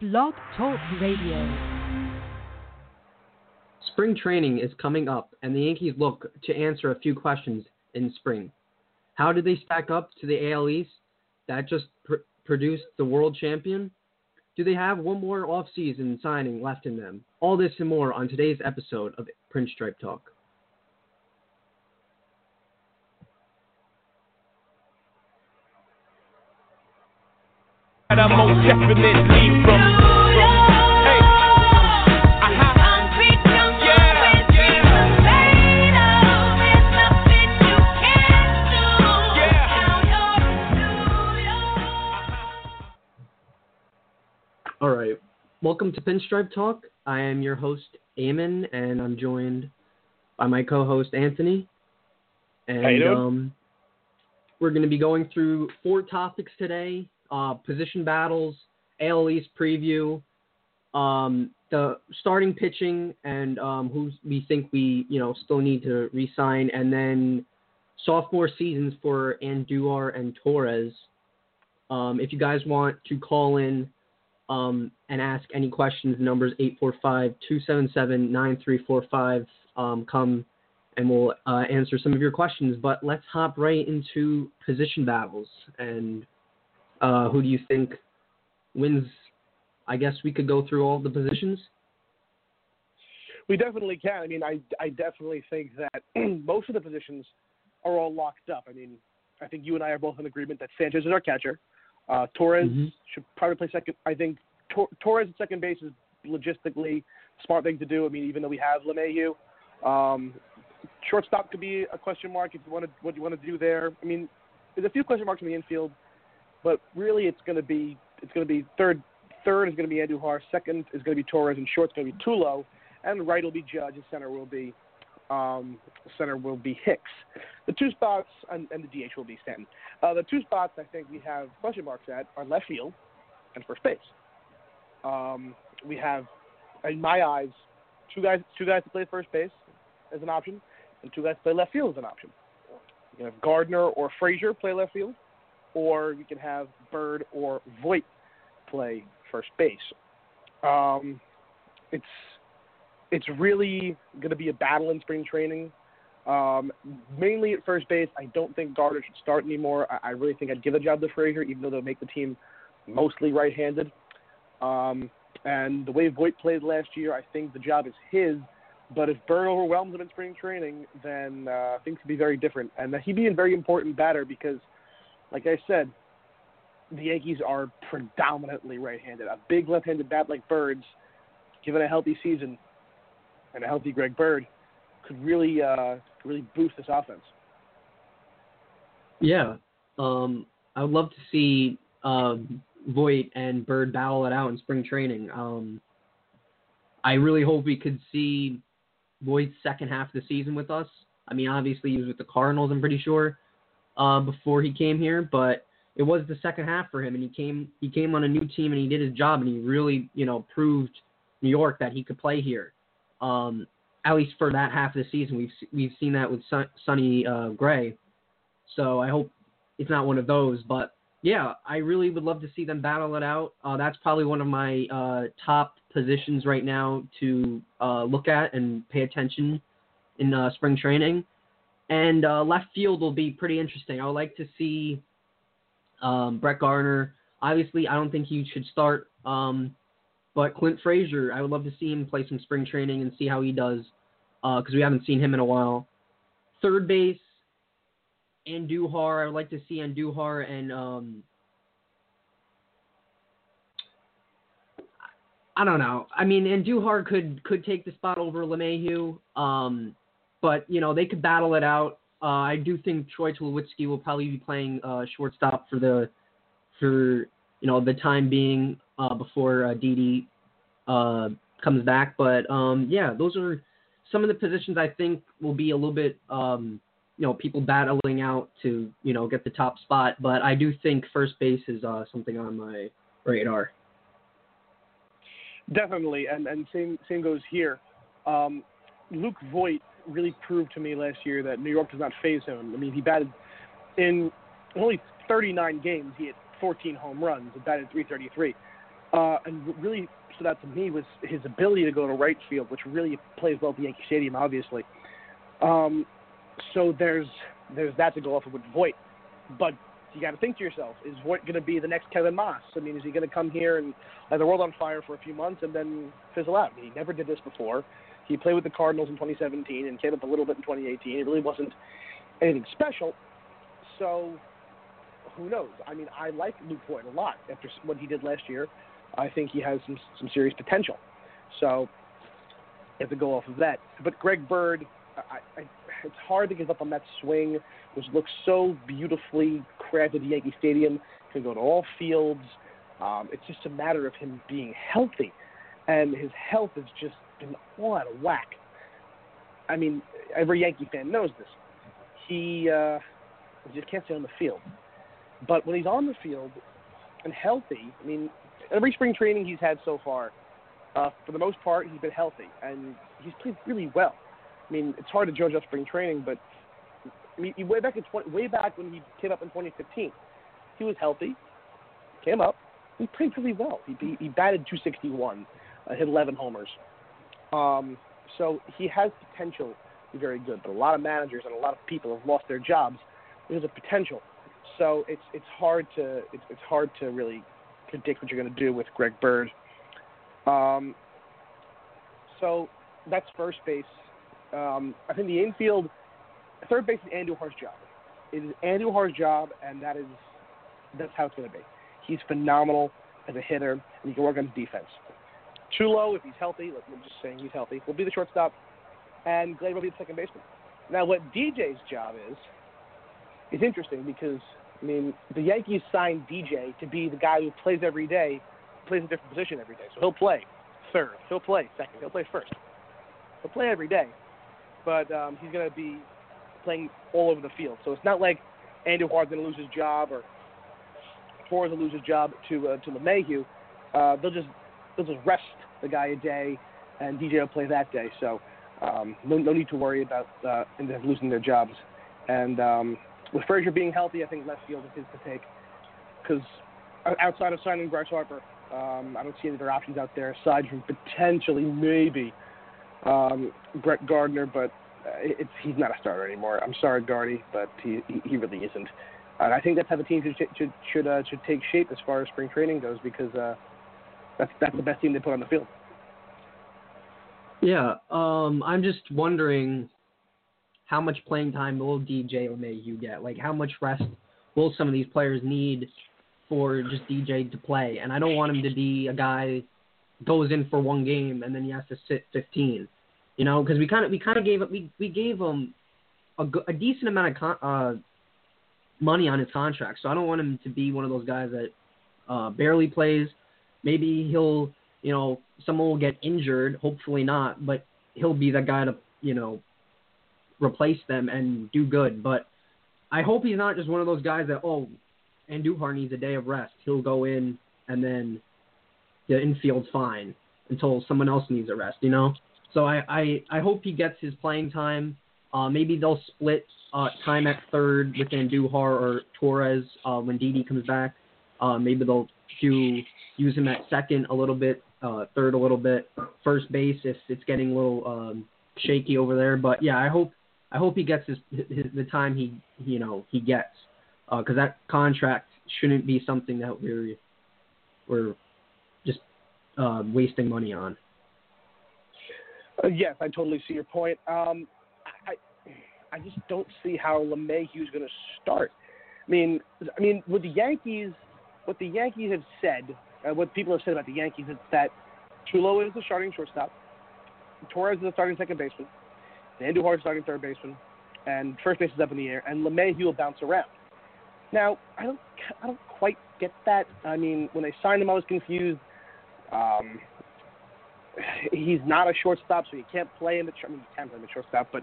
Blog Talk Radio. Spring training is coming up, and the Yankees look to answer a few questions in spring. How did they stack up to the AL East that just produced the world champion? Do they have one more offseason signing left in them? All this and more on today's episode of Pinstripe Talk. I'm most definitely from... All right. Welcome to Pinstripe Talk. I am your host, Eamon, and I'm joined by my co-host, Anthony. And how you doing? We're going to be going through four topics today. Position battles, AL East preview, the starting pitching, and who we think we still need to re-sign, and then sophomore seasons for Andujar and Torres. If you guys want to call in, and ask any questions, the number's 845-277-9345. Come and we'll answer some of your questions. But let's hop right into position battles. And who do you think wins? I guess we could go through all the positions. We definitely can. I mean, I definitely think that most of the positions are all locked up. I mean, I think you and I are both in agreement that Sanchez is our catcher. Torres should probably play second. I think Torres at second base is logistically a smart thing to do. I mean, even though we have LeMahieu, shortstop could be a question mark if you want to, what you want to do there. I mean, there's a few question marks in the infield, but really it's going to be third. Third is going to be Andujar. Second is going to be Torres, and short's going to be Tulo, and right will be Judge, and center will be Hicks. The two spots, and the DH will be Stanton. The two spots I think we have question marks at are left field and first base. We have, in my eyes, two guys to play first base as an option, and two guys to play left field as an option. You have Gardner or Frazier play left field, or you can have Bird or Voit play first base. It's really going to be a battle in spring training, mainly at first base. I don't think Gardner should start anymore. I really think I'd give the job to Frazier, even though they'll make the team mostly right-handed. And the way Voit played last year, I think the job is his. But if Bird overwhelms him in spring training, then things could be very different. And he'd be a very important batter because, like I said, the Yankees are predominantly right-handed. A big left-handed bat like Bird's, given a healthy season and a healthy Greg Bird, could really boost this offense. Yeah. I would love to see Voit and Bird battle it out in spring training. I really hope we could see Voit's second half of the season with us. I mean, obviously he was with the Cardinals, I'm pretty sure, before he came here, but it was the second half for him, and he came on a new team and he did his job, and he really, proved New York that he could play here. At least for that half of the season, we've seen that with Sonny Gray. So I hope it's not one of those. But yeah, I really would love to see them battle it out. That's probably one of my top positions right now to look at and pay attention in spring training. And left field will be pretty interesting. I would like to see Brett Gardner. Obviously, I don't think he should start. But Clint Frazier, I would love to see him play some spring training and see how he does, because we haven't seen him in a while. Third base, Andujar. I would like to see Andujar and I don't know. I mean, Andujar could take the spot over LeMahieu, but they could battle it out. I do think Troy Tulowitzki will probably be playing shortstop for the time being. Before Didi comes back. But, yeah, those are some of the positions I think will be a little bit, people battling out to, get the top spot. But I do think first base is something on my radar. Definitely, and same goes here. Luke Voit really proved to me last year that New York does not faze him. I mean, he batted in only 39 games. He had 14 home runs and batted .333. And really stood out to me was his ability to go to right field, which really plays well at Yankee Stadium, obviously. So there's that to go off of with Voit. But you got to think to yourself, is Voit going to be the next Kevin Moss? I mean, is he going to come here and light the world on fire for a few months and then fizzle out? He never did this before. He played with the Cardinals in 2017 and came up a little bit in 2018. It really wasn't anything special. So who knows? I mean, I like Luke Voit a lot after what he did last year. I think he has some serious potential. So you have to go off of that. But Greg Bird, it's hard to give up on that swing, which looks so beautifully crafted at Yankee Stadium. Can go to all fields. It's just a matter of him being healthy, and his health has just been all out of whack. I mean, every Yankee fan knows this. He just can't stay on the field. But when he's on the field and healthy, I mean, every spring training he's had so far, for the most part, he's been healthy, and he's played really well. I mean, it's hard to judge off spring training, but I mean, way back when he came up in 2015, he was healthy, came up, he played really well. He batted .261, hit 11 homers. So he has potential to be very good, but a lot of managers and a lot of people have lost their jobs because of potential. So it's hard to really predict what you're going to do with Greg Bird. So that's first base. I think the infield, third base is Andujar's job. It is Andujar's job, and that's how it's going to be. He's phenomenal as a hitter, and he can work on his defense. Tulo, if he's healthy, I'm just saying he's healthy, will be the shortstop, and Gleyber will be the second baseman. Now, what DJ's job is interesting because, I mean, the Yankees signed DJ to be the guy who plays every day, plays a different position every day. So he'll play third, he'll play second, he'll play first. He'll play every day, but he's going to be playing all over the field. So it's not like Andujar's going to lose his job or Torres will lose his job to LeMahieu. They'll just rest the guy a day, and DJ will play that day. So no need to worry about losing their jobs. And with Frazier being healthy, I think left field is his to take. Because outside of signing Bryce Harper, I don't see any other options out there aside from potentially maybe Brett Gardner, but he's not a starter anymore. I'm sorry, Gardy, but he really isn't. And I think that's how the team should take shape as far as spring training goes, because that's the best team they put on the field. Yeah, I'm just wondering how much playing time will DJ LeMahieu get? Like, how much rest will some of these players need for just DJ to play? And I don't want him to be a guy goes in for one game and then he has to sit 15, you know, because we kind of gave up. We gave him a decent amount of money on his contract, so I don't want him to be one of those guys that barely plays. Maybe he'll, you know, someone will get injured. Hopefully not, but he'll be the guy to, you know, replace them and do good. But I hope he's not just one of those guys that Andujar needs a day of rest. He'll go in and then the infield's fine until someone else needs a rest, you know? So I hope he gets his playing time. Maybe they'll split time at third with Andujar or Torres when Didi comes back. Maybe they'll use him at second a little bit, third a little bit, first base if it's getting a little shaky over there. But yeah, I hope he gets the time he gets, because that contract shouldn't be something that we're just wasting money on. Yes, I totally see your point. I just don't see how LeMahieu is going to start. I mean, with the Yankees, what the Yankees have said, what people have said about the Yankees is that Tulo is the starting shortstop, Torres is the starting second baseman, Andujar is starting third baseman, and first base is up in the air, and LeMahieu will bounce around. Now, I don't quite get that. I mean, when they signed him, I was confused. He's not a shortstop, so you can't play him at short. I mean, you can play him at shortstop, but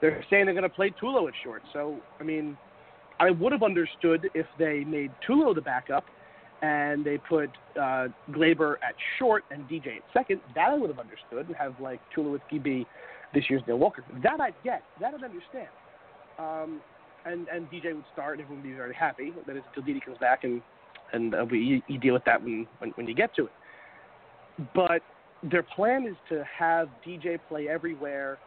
they're saying they're going to play Tulo at short. So, I mean, I would have understood if they made Tulo the backup and they put Gleyber at short and DJ at second. That I would have understood, and have, like, Tulo with Gibi this year's Neil Walker. That I'd get. That I'd understand. And DJ would start, and everyone would be very happy. That is until Didi comes back, and and you deal with that when you get to it. But their plan is to have DJ play everywhere,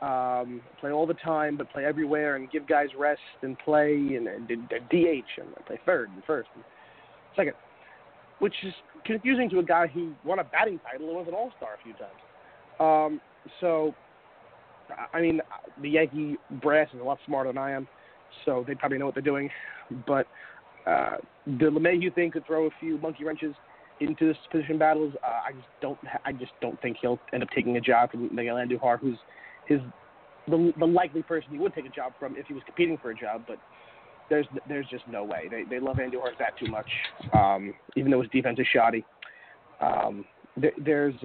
play all the time, but play everywhere and give guys rest and play and DH and play third and first and second, which is confusing to a guy who won a batting title and was an all-star a few times. So, I mean, the Yankee brass is a lot smarter than I am, so they probably know what they're doing. But the LeMahieu thing could throw a few monkey wrenches into this position battles. I just don't think he'll end up taking a job from Miguel Andujar, who's the likely person he would take a job from if he was competing for a job. But there's just no way. They love Andujar that too much, even though his defense is shoddy. There's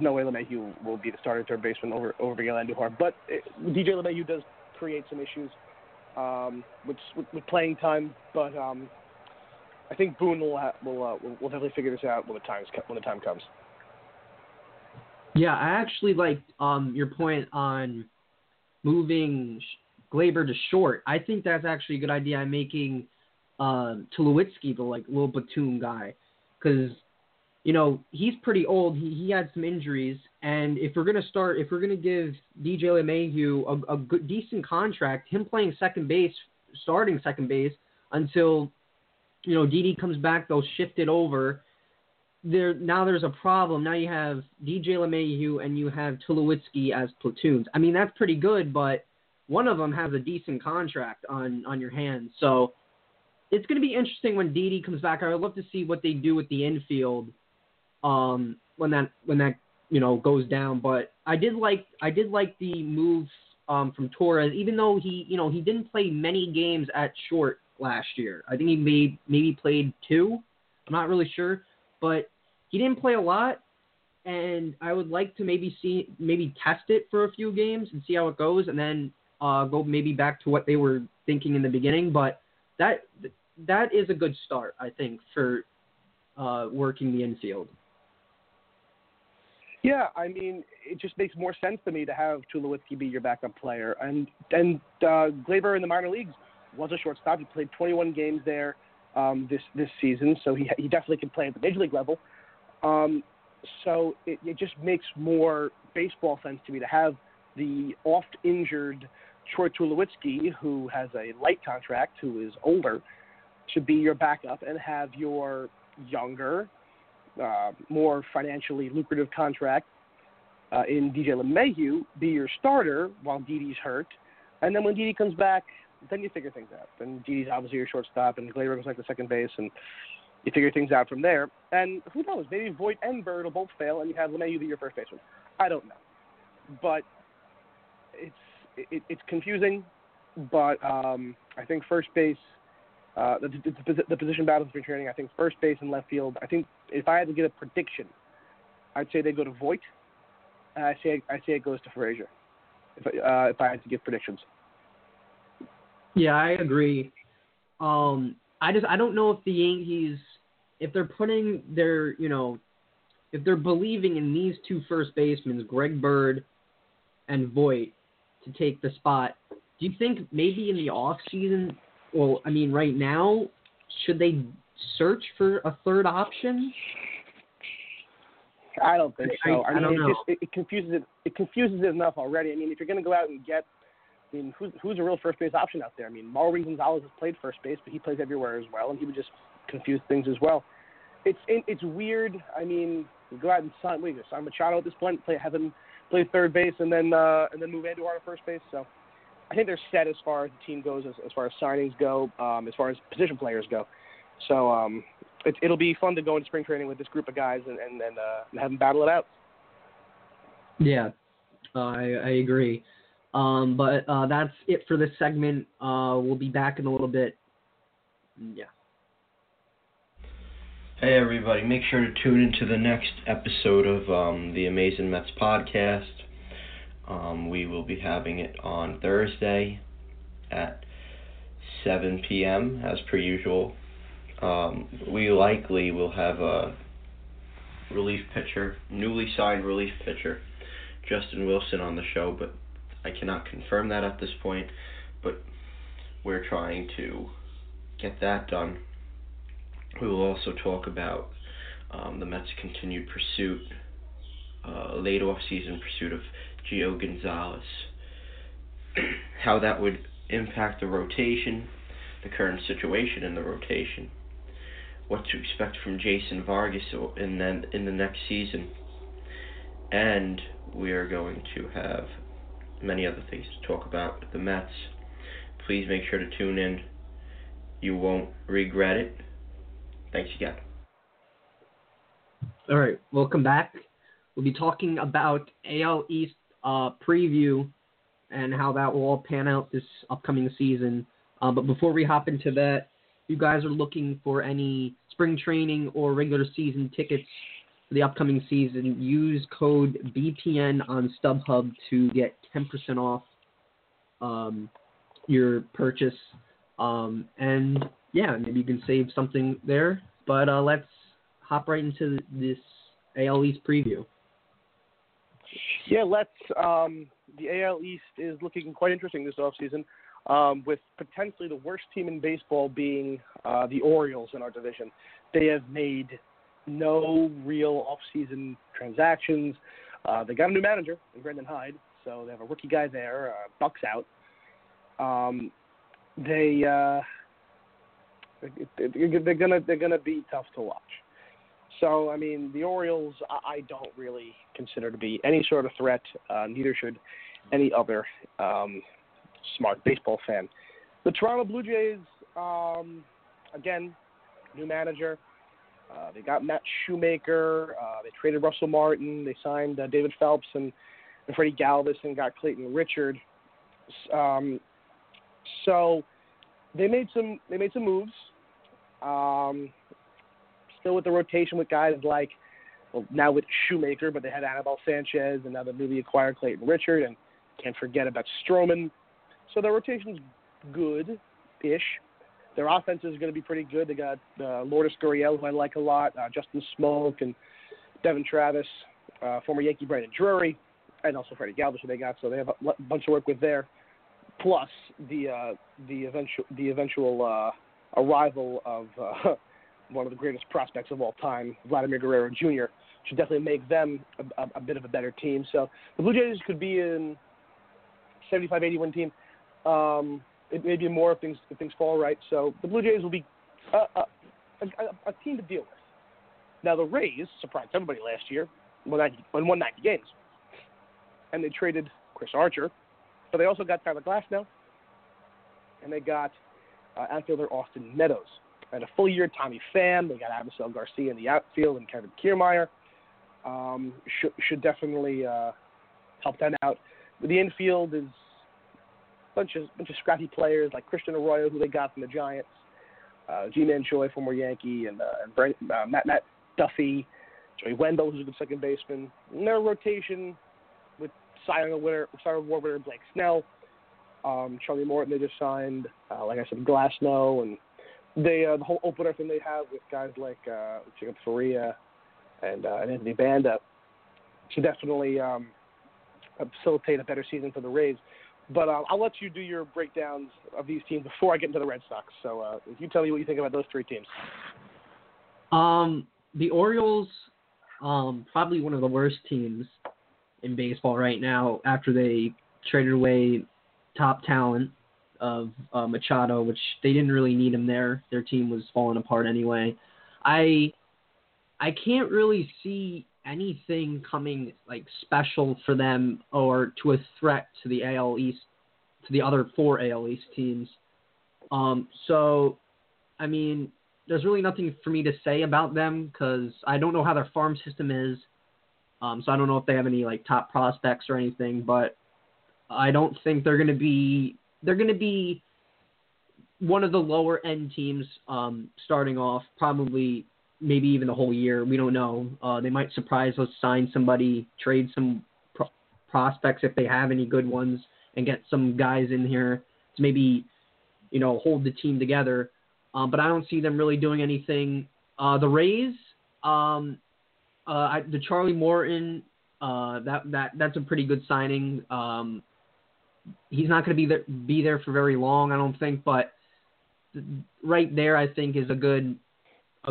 no way LeMahieu will be the starter third baseman over Miguel Andujar. But DJ LeMahieu does create some issues with playing time, but. I think Boone will definitely figure this out when the time comes. Yeah, I actually liked your point on moving Gleyber to short. I think that's actually a good idea. I'm making Tulowitzki the little platoon guy because he's pretty old. He had some injuries, and if we're gonna give DJ LeMahieu a good decent contract, him playing second base, starting second base until. Didi comes back, they'll shift it over. Now there's a problem. Now you have DJ LeMahieu and you have Tulowitzki as platoons. I mean, that's pretty good, but one of them has a decent contract on your hands. So it's going to be interesting when Didi comes back. I would love to see what they do with the infield when that goes down. But I did like the moves from Torres, even though he didn't play many games at short. Last year, I think he maybe played two. I'm not really sure, but he didn't play a lot. And I would like to maybe test it for a few games and see how it goes, and then go maybe back to what they were thinking in the beginning. But that is a good start, I think, for working the infield. Yeah, I mean, it just makes more sense to me to have Tulowitzki be your backup player, and Gleyber in the minor leagues. Was a shortstop. He played 21 games there this season, so he definitely can play at the major league level. So it just makes more baseball sense to me to have the oft-injured Troy Tulowitzki, who has a light contract, who is older, to be your backup and have your younger, more financially lucrative contract in DJ LeMahieu be your starter while Didi's hurt. And then when Didi comes back, then you figure things out. And Didi's obviously your shortstop, and Gleyber goes like the second base, and you figure things out from there. And who knows? Maybe Voit and Bird will both fail, and you have LeMahieu be your first baseman. I don't know, but it's confusing. But I think first base, the position battles for training. I think first base and left field. I think if I had to get a prediction, I'd say they go to Voit, and I say it goes to Frazier. If I had to give predictions. Yeah, I agree. I don't know if the Yankees, if they're believing in these two first basemen, Greg Bird and Voit, to take the spot. Do you think maybe in the off season, right now, should they search for a third option? I don't think so. I don't know. It confuses it enough already. If you're going to go out and get. Who's a real first base option out there? Marwin Gonzalez has played first base, but he plays everywhere as well, and he would just confuse things as well. It's weird. You go out and sign Machado at this point, have him play third base, and then move Andujar to first base. So I think they're set as far as the team goes, as far as signings go, as far as position players go. So it'll be fun to go into spring training with this group of guys and have them battle it out. Yeah, I agree. But that's it for this segment. We'll be back in a little bit. Yeah. Hey, everybody. Make sure to tune into the next episode of the Amazing Mets podcast. We will be having it on Thursday at 7 p.m. as per usual. We likely will have a newly signed relief pitcher, Justin Wilson, on the show, but I cannot confirm that at this point, but we're trying to get that done, we will also talk about the Mets' continued pursuit, late off-season pursuit of Gio Gonzalez, how that would impact the rotation, the current situation in the rotation, what to expect from Jason Vargas in the next season, and we are going to have many other things to talk about with the Mets. Please make sure to tune in. You won't regret it. Thanks again. All right, welcome back. We'll be talking about AL East preview and how that will all pan out this upcoming season. But before we hop into that, if you guys are looking for any spring training or regular season tickets for the upcoming season, use code BPN on StubHub to get 10% off your purchase. And yeah, maybe you can save something there. But let's hop right into this AL East preview. Yeah, let's. The AL East is looking quite interesting this offseason, with potentially the worst team in baseball being the Orioles in our division. They have made no real offseason transactions. They got a new manager, Brandon Hyde, so they have a rookie guy there, Buck's out. They're gonna be tough to watch. So, I mean, the Orioles, I don't really consider to be any sort of threat. Neither should any other smart baseball fan. The Toronto Blue Jays, again, new manager. They got Matt Shoemaker. They traded Russell Martin. They signed David Phelps and Freddie Galvis and got Clayton Richard. So they made some moves. Still with the rotation with guys like, well, now with Shoemaker, but they had Anibal Sanchez and now the newly acquired Clayton Richard, and can't forget about Stroman. So their rotation's good-ish. Their offense is going to be pretty good. They got Lourdes Gurriel, who I like a lot, Justin Smoke and Devin Travis, former Yankee Brandon Drury, and also Freddie Galvis, who they got. So they have a bunch of work with there. Plus the eventual arrival of one of the greatest prospects of all time, Vladimir Guerrero Jr., should definitely make them a bit of a better team. So the Blue Jays could be in 75-81 team. It may be more if things fall right. So the Blue Jays will be a team to deal with. Now the Rays surprised everybody last year, won 190 games, and they traded Chris Archer, but they also got Tyler Glasnow, and they got outfielder Austin Meadows. And a full year, Tommy Pham. They got Avisel Garcia in the outfield and Kevin Kiermaier. Should definitely help them out. But the infield is a bunch of scrappy players like Christian Arroyo, who they got from the Giants, G-Man Choi, former Yankee, and Matt Duffy, Joey Wendell, who's a good second baseman. And their rotation with Cy Young Award winner Blake Snell, Charlie Morton. They just signed, like I said, Glasnow and. The whole opener thing they have with guys like Jacob Faria and Anthony Banda should definitely facilitate a better season for the Rays. But I'll let you do your breakdowns of these teams before I get into the Red Sox. So if you tell me what you think about those three teams. The Orioles, probably one of the worst teams in baseball right now after they traded away top talent of Machado, which they didn't really need him there. Their team was falling apart anyway. I can't really see anything coming like special for them or to a threat to the AL East, to the other four AL East teams. So, I mean, there's really nothing for me to say about them because I don't know how their farm system is. So I don't know if they have any like top prospects or anything, but I don't think they're going to be one of the lower end teams starting off, probably maybe even the whole year. We don't know. They might surprise us, sign somebody, trade some prospects if they have any good ones, and get some guys in here to maybe, you know, hold the team together. But I don't see them really doing anything. The Rays, the Charlie Morton, that's a pretty good signing. He's not going to be there for very long, I don't think, but right there, I think, is a good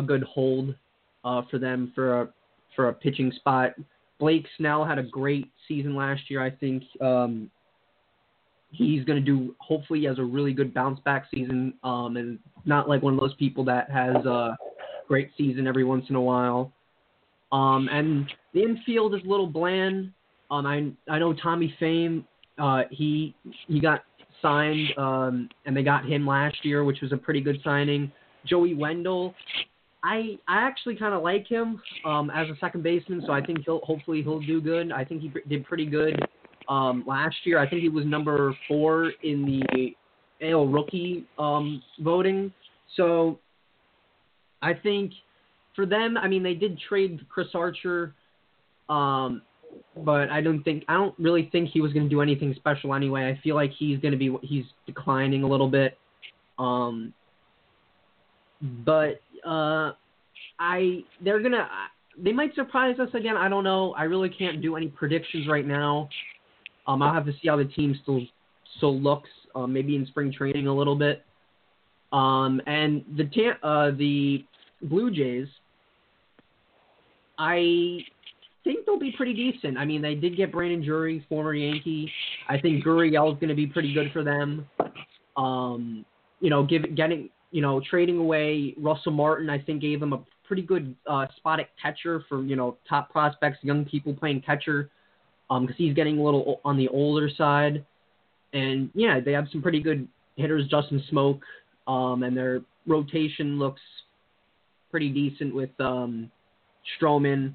hold for them for a pitching spot. Blake Snell had a great season last year. I think he's going to do, hopefully he has a really good bounce back season, and not like one of those people that has a great season every once in a while. And the infield is a little bland. I know Tommy Pham, he got signed, and they got him last year, which was a pretty good signing. Joey Wendell, I actually kind of like him as a second baseman, so I think hopefully he'll do good. I think he did pretty good last year. I think he was number 4 in the AL rookie voting. So I think for them, I mean, they did trade Chris Archer, but I don't really think he was going to do anything special anyway. I feel like he's declining a little bit. They might surprise us again. I don't know. I really can't do any predictions right now. I'll have to see how the team still looks, maybe in spring training a little bit. And the Blue Jays, I think they'll be pretty decent. I mean, they did get Brandon Drury, former Yankee. I think Gurriel is going to be pretty good for them. Trading away Russell Martin, I think, gave them a pretty good spot at catcher for, top prospects, young people playing catcher, because he's getting a little on the older side. And, yeah, they have some pretty good hitters, Justin Smoke, and their rotation looks pretty decent with Stroman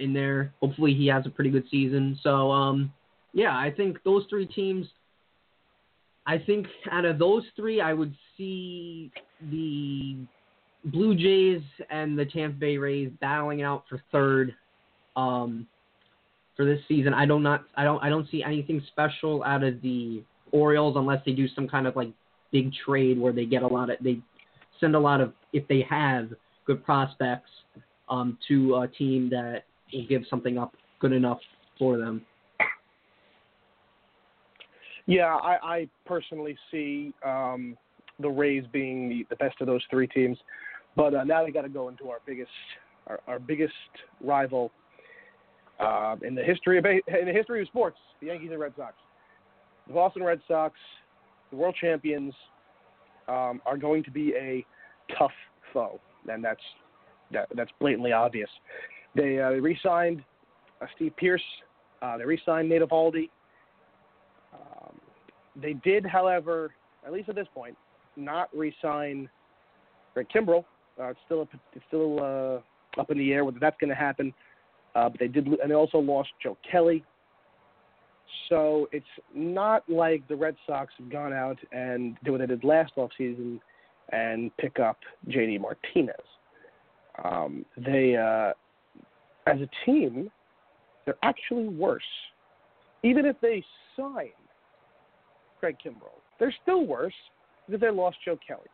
in there. Hopefully he has a pretty good season. So, I think those three teams, I think out of those three, I would see the Blue Jays and the Tampa Bay Rays battling out for third for this season. I don't see anything special out of the Orioles unless they do some kind of like big trade where they send a lot of if they have good prospects to a team that will give something up good enough for them. Yeah, I personally see the Rays being the best of those three teams, but now we got to go into our biggest rival in the history of sports, the Yankees and Red Sox. The Boston Red Sox, the world champions, are going to be a tough foe, and that's blatantly obvious. They re-signed Steve Pierce. They re-signed Nate Eovaldi. They did, however, at least at this point, not re-sign Rick Kimbrell. It's still up in the air whether that's going to happen. But they did, and they also lost Joe Kelly. So it's not like the Red Sox have gone out and did what they did last offseason and pick up J.D. Martinez. They as a team, they're actually worse. Even if they sign Craig Kimbrell, they're still worse because they lost Joe Kelly.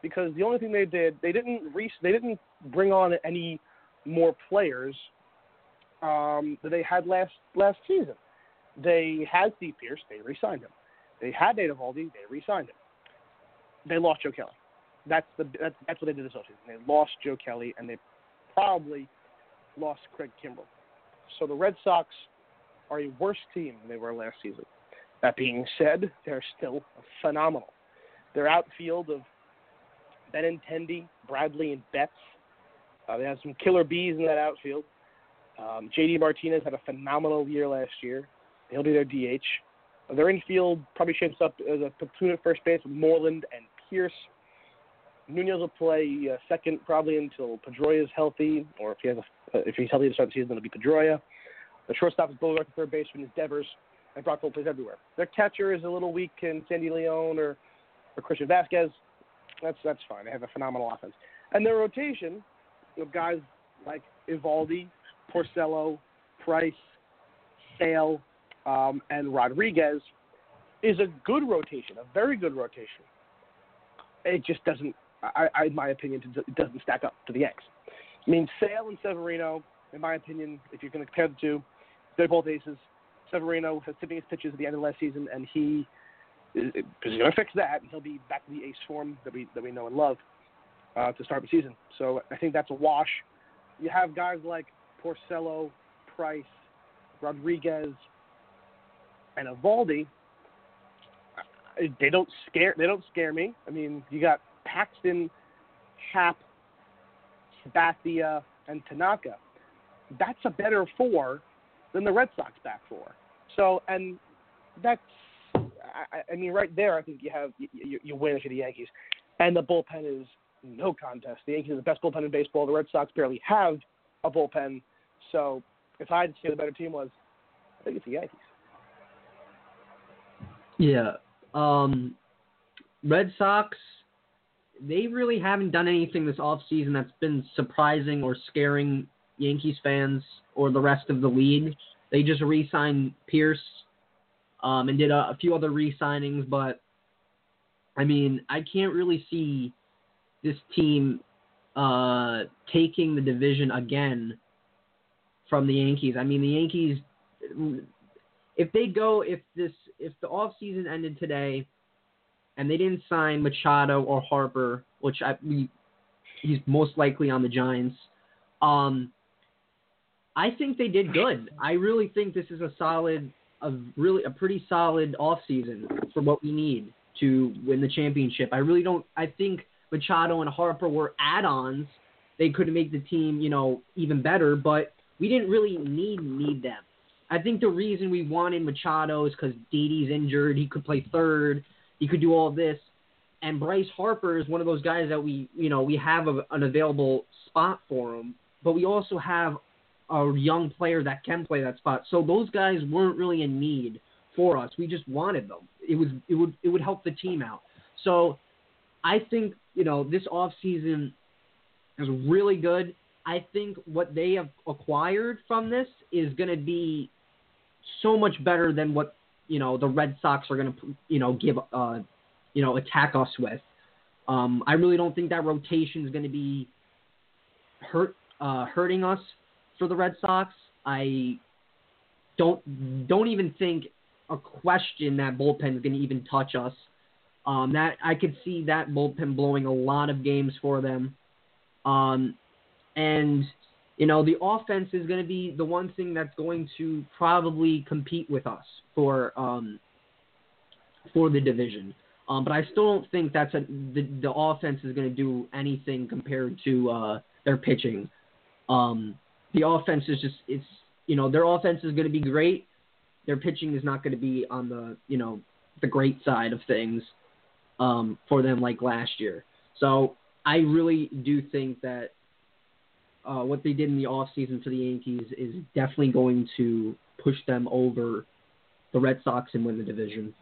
Because the only thing they did, they didn't bring on any more players that they had last season. They had Steve Pierce, they re-signed him. They had Nate Eovaldi, they re-signed him. They lost Joe Kelly. That's what they did this offseason. They lost Joe Kelly, and they probably lost Craig Kimbrell. So the Red Sox are a worse team than they were last season. That being said, they're still phenomenal. Their outfield of Benintendi, Bradley, and Betts. They have some killer bees in that outfield. J.D. Martinez had a phenomenal year last year. He'll be their DH. Their infield probably shapes up as a platoon at first base with Moreland and Pierce. Nunez will play second probably until Pedroia is healthy, or if he's healthy to start the season, it'll be Pedroia. The shortstop is Gleyber, the third baseman is Devers, and Brockville plays everywhere. Their catcher is a little weak in Sandy Leon or Christian Vasquez. That's fine. They have a phenomenal offense. And their rotation of guys like Eovaldi, Porcello, Price, Sale, and Rodriguez is a good rotation, a very good rotation. It just doesn't, in my opinion, it doesn't stack up to the Yanks. I mean, Sale and Severino, in my opinion, if you're going to compare the two, they're both aces. Severino has tipping his pitches at the end of last season, and he is going to fix that, and he'll be back to the ace form that we know and love to start the season. So I think that's a wash. You have guys like Porcello, Price, Rodriguez, and Eovaldi. They don't scare me. I mean, you got Paxton, Happ, Sabathia, and Tanaka. That's a better four than the Red Sox back four. So, and that's, I mean, right there, I think you win against the Yankees. And the bullpen is no contest. The Yankees are the best bullpen in baseball. The Red Sox barely have a bullpen. So if I had to say the better team was, I think it's the Yankees. Yeah. Red Sox, they really haven't done anything this offseason that's been surprising or scaring Yankees fans or the rest of the league. They just re-signed Pierce and did a few other re-signings, but I mean, I can't really see this team taking the division again from the Yankees. I mean, the Yankees, if the offseason ended today and they didn't sign Machado or Harper, which he's most likely on the Giants, I think they did good. I really think this is a pretty solid offseason for what we need to win the championship. I think Machado and Harper were add-ons. They could make the team, even better, but we didn't really need them. I think the reason we wanted Machado is because Didi's injured. He could play third. He could do all this. And Bryce Harper is one of those guys that we have an available spot for him, but we also have a young player that can play that spot. So those guys weren't really in need for us. We just wanted them. It would help the team out. So I think, this offseason is really good. I think what they have acquired from this is going to be so much better than what, the Red Sox are going to, give, attack us with. I really don't think that rotation is going to be hurting us. For the Red Sox, I don't even think a question that bullpen is going to even touch us. That I could see that bullpen blowing a lot of games for them. The offense is going to be the one thing that's going to probably compete with us for the division. But I still don't think the offense is going to do anything compared to their pitching. The offense is their offense is going to be great. Their pitching is not going to be on the great side of things for them like last year. So I really do think that what they did in the offseason for the Yankees is definitely going to push them over the Red Sox and win the division.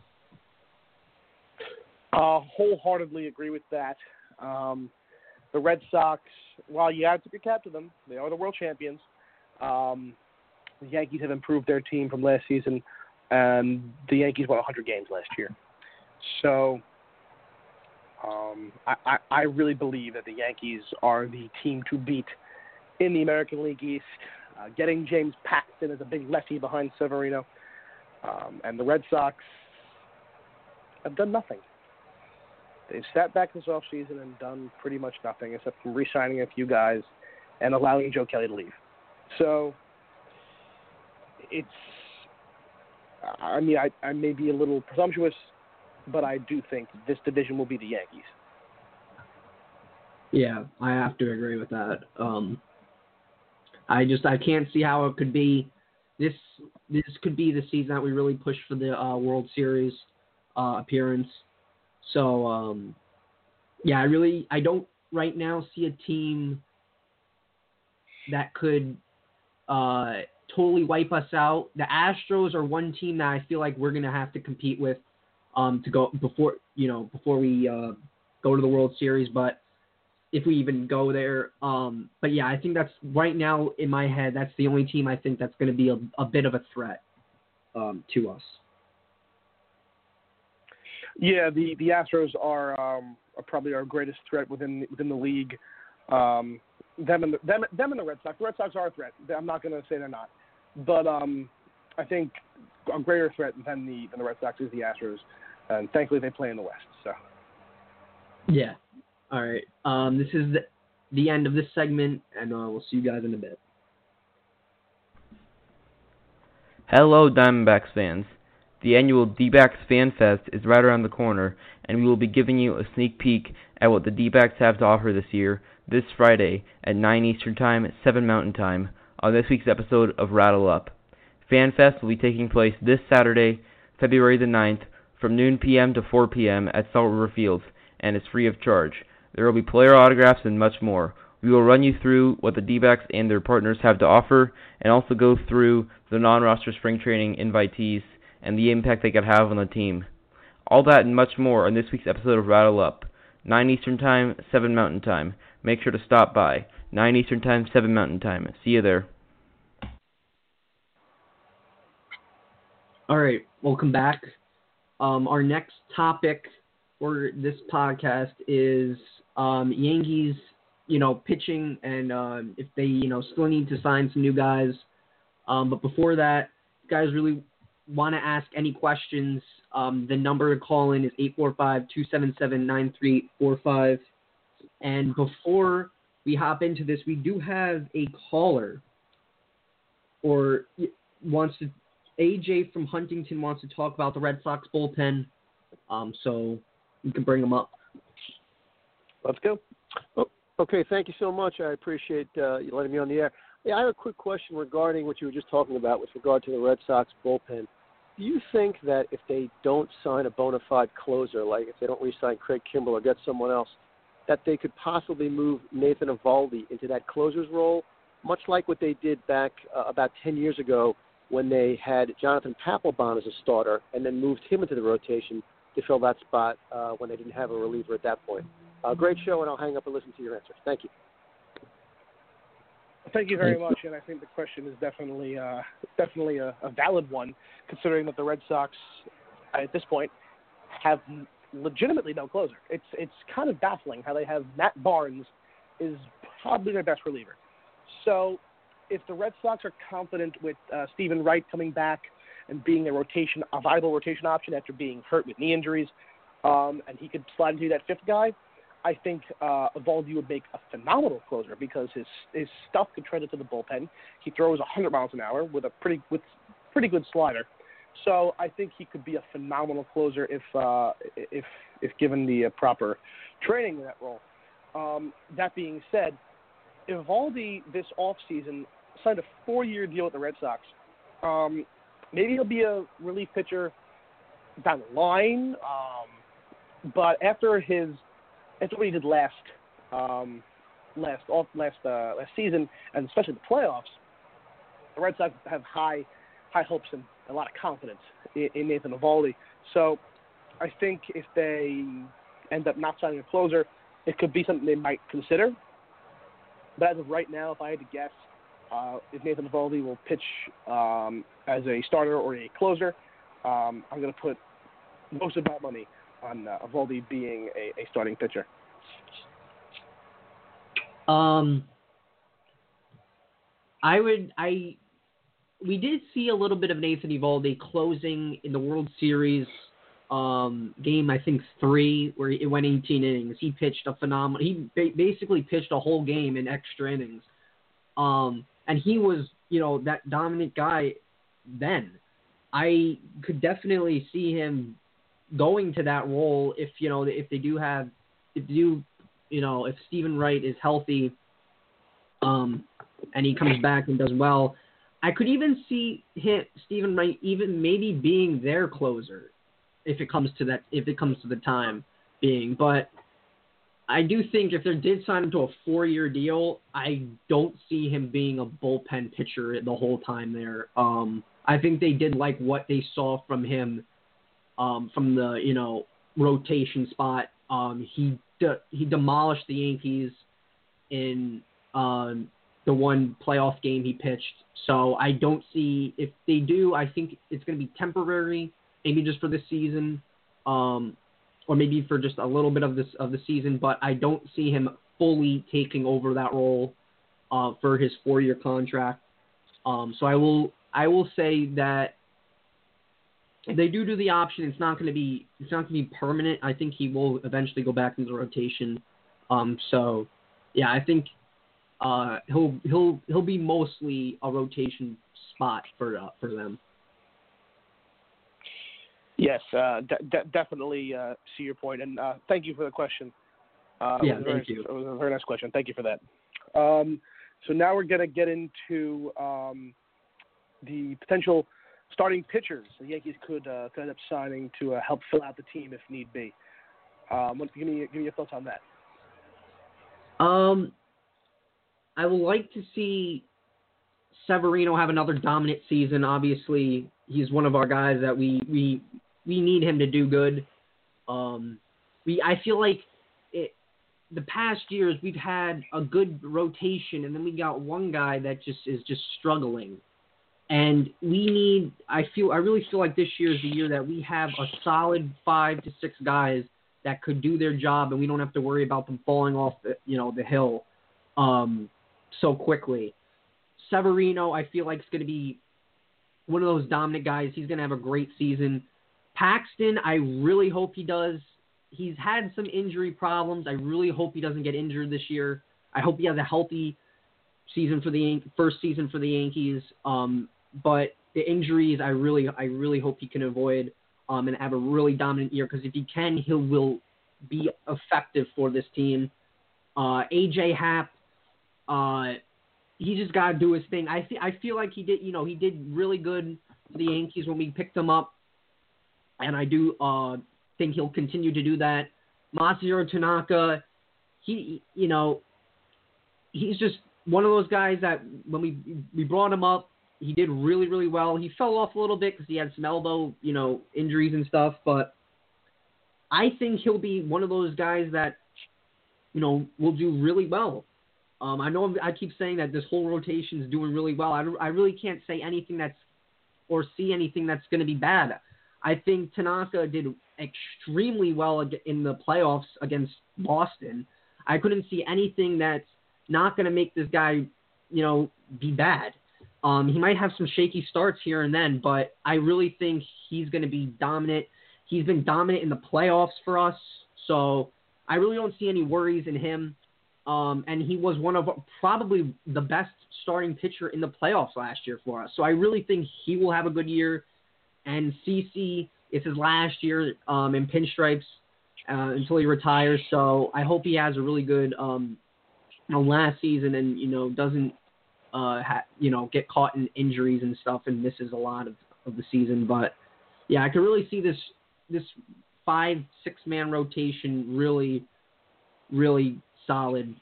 Wholeheartedly agree with that. The Red Sox, while you have to be cap to them, they are the world champions. The Yankees have improved their team from last season, and the Yankees won 100 games last year. So I really believe that the Yankees are the team to beat in the American League East. Getting James Paxton as a big lefty behind Severino. And the Red Sox have done nothing. They've sat back this offseason and done pretty much nothing except for re-signing a few guys and allowing Joe Kelly to leave. So I may be a little presumptuous, but I do think this division will be the Yankees. Yeah, I have to agree with that. I can't see how it could be. This could be the season that we really push for the World Series appearance. So, I don't right now see a team that could totally wipe us out. The Astros are one team that I feel like we're going to have to compete with to go before we go to the World Series, but if we even go there. But yeah, I think that's right now in my head, that's the only team I think that's going to be a bit of a threat to us. Yeah, the Astros are probably our greatest threat within the league. Them and the Red Sox. The Red Sox are a threat. I'm not going to say they're not, but I think a greater threat than the Red Sox is the Astros. And thankfully, they play in the West. So. Yeah. All right. This is the end of this segment, and we'll see you guys in a bit. Hello, Diamondbacks fans. The annual D-Backs Fan Fest is right around the corner, and we will be giving you a sneak peek at what the D-Backs have to offer this year, this Friday at 9 Eastern Time, 7 Mountain Time, on this week's episode of Rattle Up. Fan Fest will be taking place this Saturday, February the 9th, from noon p.m. to 4 p.m. at Salt River Fields, and is free of charge. There will be player autographs and much more. We will run you through what the D-backs and their partners have to offer, and also go through the non-roster spring training invitees and the impact they could have on the team. All that and much more on this week's episode of Rattle Up. 9 Eastern Time, 7 Mountain Time. Make sure to stop by. 9 Eastern Time, 7 Mountain Time. See you there. All right, welcome back. Our next topic for this podcast is Yankees, pitching, and if they, still need to sign some new guys. But before that, if you guys really want to ask any questions, the number to call in is 845-277-9345. And before we hop into this, we do have a caller or wants to, AJ from Huntington wants to talk about the Red Sox bullpen. So you can bring him up. Let's go. Oh. Okay, thank you so much. I appreciate you letting me on the air. Yeah, I have a quick question regarding what you were just talking about with regard to the Red Sox bullpen. Do you think that if they don't sign a bona fide closer, like if they don't re-sign Craig Kimbrell or get someone else, that they could possibly move Nate Eovaldi into that closer's role, much like what they did back about 10 years ago when they had Jonathan Papelbon as a starter and then moved him into the rotation to fill that spot when they didn't have a reliever at that point? Great show, and I'll hang up and listen to your answer. Thank you. Thank you very much, and I think the question is definitely a valid one, considering that the Red Sox, at this point, have legitimately no closer. It's kind of baffling how they have Matt Barnes is probably their best reliever. So if the Red Sox are confident with Steven Wright coming back and being a viable rotation option after being hurt with knee injuries, and he could slide into that fifth guy, I think Eovaldi would make a phenomenal closer because his stuff could trend into the bullpen. He throws 100 miles an hour with a pretty good slider. So I think he could be a phenomenal closer if given the proper training in that role. That being said, Eovaldi this offseason signed a 4-year deal with the Red Sox. Maybe he'll be a relief pitcher down the line, but after what he did last season, and especially the playoffs, the Red Sox have high hopes and a lot of confidence in Nate Eovaldi. So I think if they end up not signing a closer, it could be something they might consider. But as of right now, if I had to guess, if Nate Eovaldi will pitch as a starter or a closer, I'm going to put most of my money on Eovaldi being a starting pitcher. We did see a little bit of Nathan Eovaldi closing in the World Series game, I think 3, where it went 18 innings. He pitched a phenomenal. He basically pitched a whole game in extra innings, and he was that dominant guy then. I could definitely see him going to that role if Steven Wright is healthy, and he comes back and does well. I could even see Steven Wright even maybe being their closer if it comes to the time being. But I do think if they did sign him to a 4-year deal, I don't see him being a bullpen pitcher the whole time there. I think they did like what they saw from him. From the rotation spot, he demolished the Yankees in the one playoff game he pitched. So I don't see if they do. I think it's going to be temporary, maybe just for this season, or maybe for just a little bit of the season. But I don't see him fully taking over that role for his 4-year contract. So I will say that they do the option. It's not going to be permanent. I think he will eventually go back into the rotation. So, yeah, I think he'll be mostly a rotation spot for them. Yes, definitely see your point, and thank you for the question. Thank you. It was a very nice question. Thank you for that. So now we're going to get into the potential starting pitchers the Yankees could end up signing to help fill out the team if need be. Give me your thoughts on that. I would like to see Severino have another dominant season. Obviously, he's one of our guys that we need him to do good. I feel like the past years we've had a good rotation, and then we got one guy that is struggling. And I really feel like this year is the year that we have a solid 5 to 6 guys that could do their job, and we don't have to worry about them falling off the hill so quickly. Severino, I feel like, is going to be one of those dominant guys. He's going to have a great season. Paxton, I really hope he does. He's had some injury problems. I really hope he doesn't get injured this year. I hope he has a healthy season for the Yankees. But the injuries, I really hope he can avoid and have a really dominant year, because if he can, he will be effective for this team. AJ Happ, he just got to do his thing. I feel like he did really good for the Yankees when we picked him up, and I do think he'll continue to do that. Masahiro Tanaka, he's just one of those guys that when we brought him up, he did really, really well. He fell off a little bit because he had some elbow, injuries and stuff, but I think he'll be one of those guys that, will do really well. I know I keep saying that this whole rotation is doing really well. I really can't say anything see anything that's going to be bad. I think Tanaka did extremely well in the playoffs against Boston. I couldn't see anything that's not going to make this guy, be bad. He might have some shaky starts here and then, but I really think he's going to be dominant. He's been dominant in the playoffs for us, so I really don't see any worries in him. And he was one of probably the best starting pitcher in the playoffs last year for us. So I really think he will have a good year. And CeCe, it's his last year in Pinstripes until he retires. So I hope he has a really good last season and, doesn't, get caught in injuries and stuff and misses a lot of the season. But, yeah, I can really see this 5-6-man rotation really, really solid,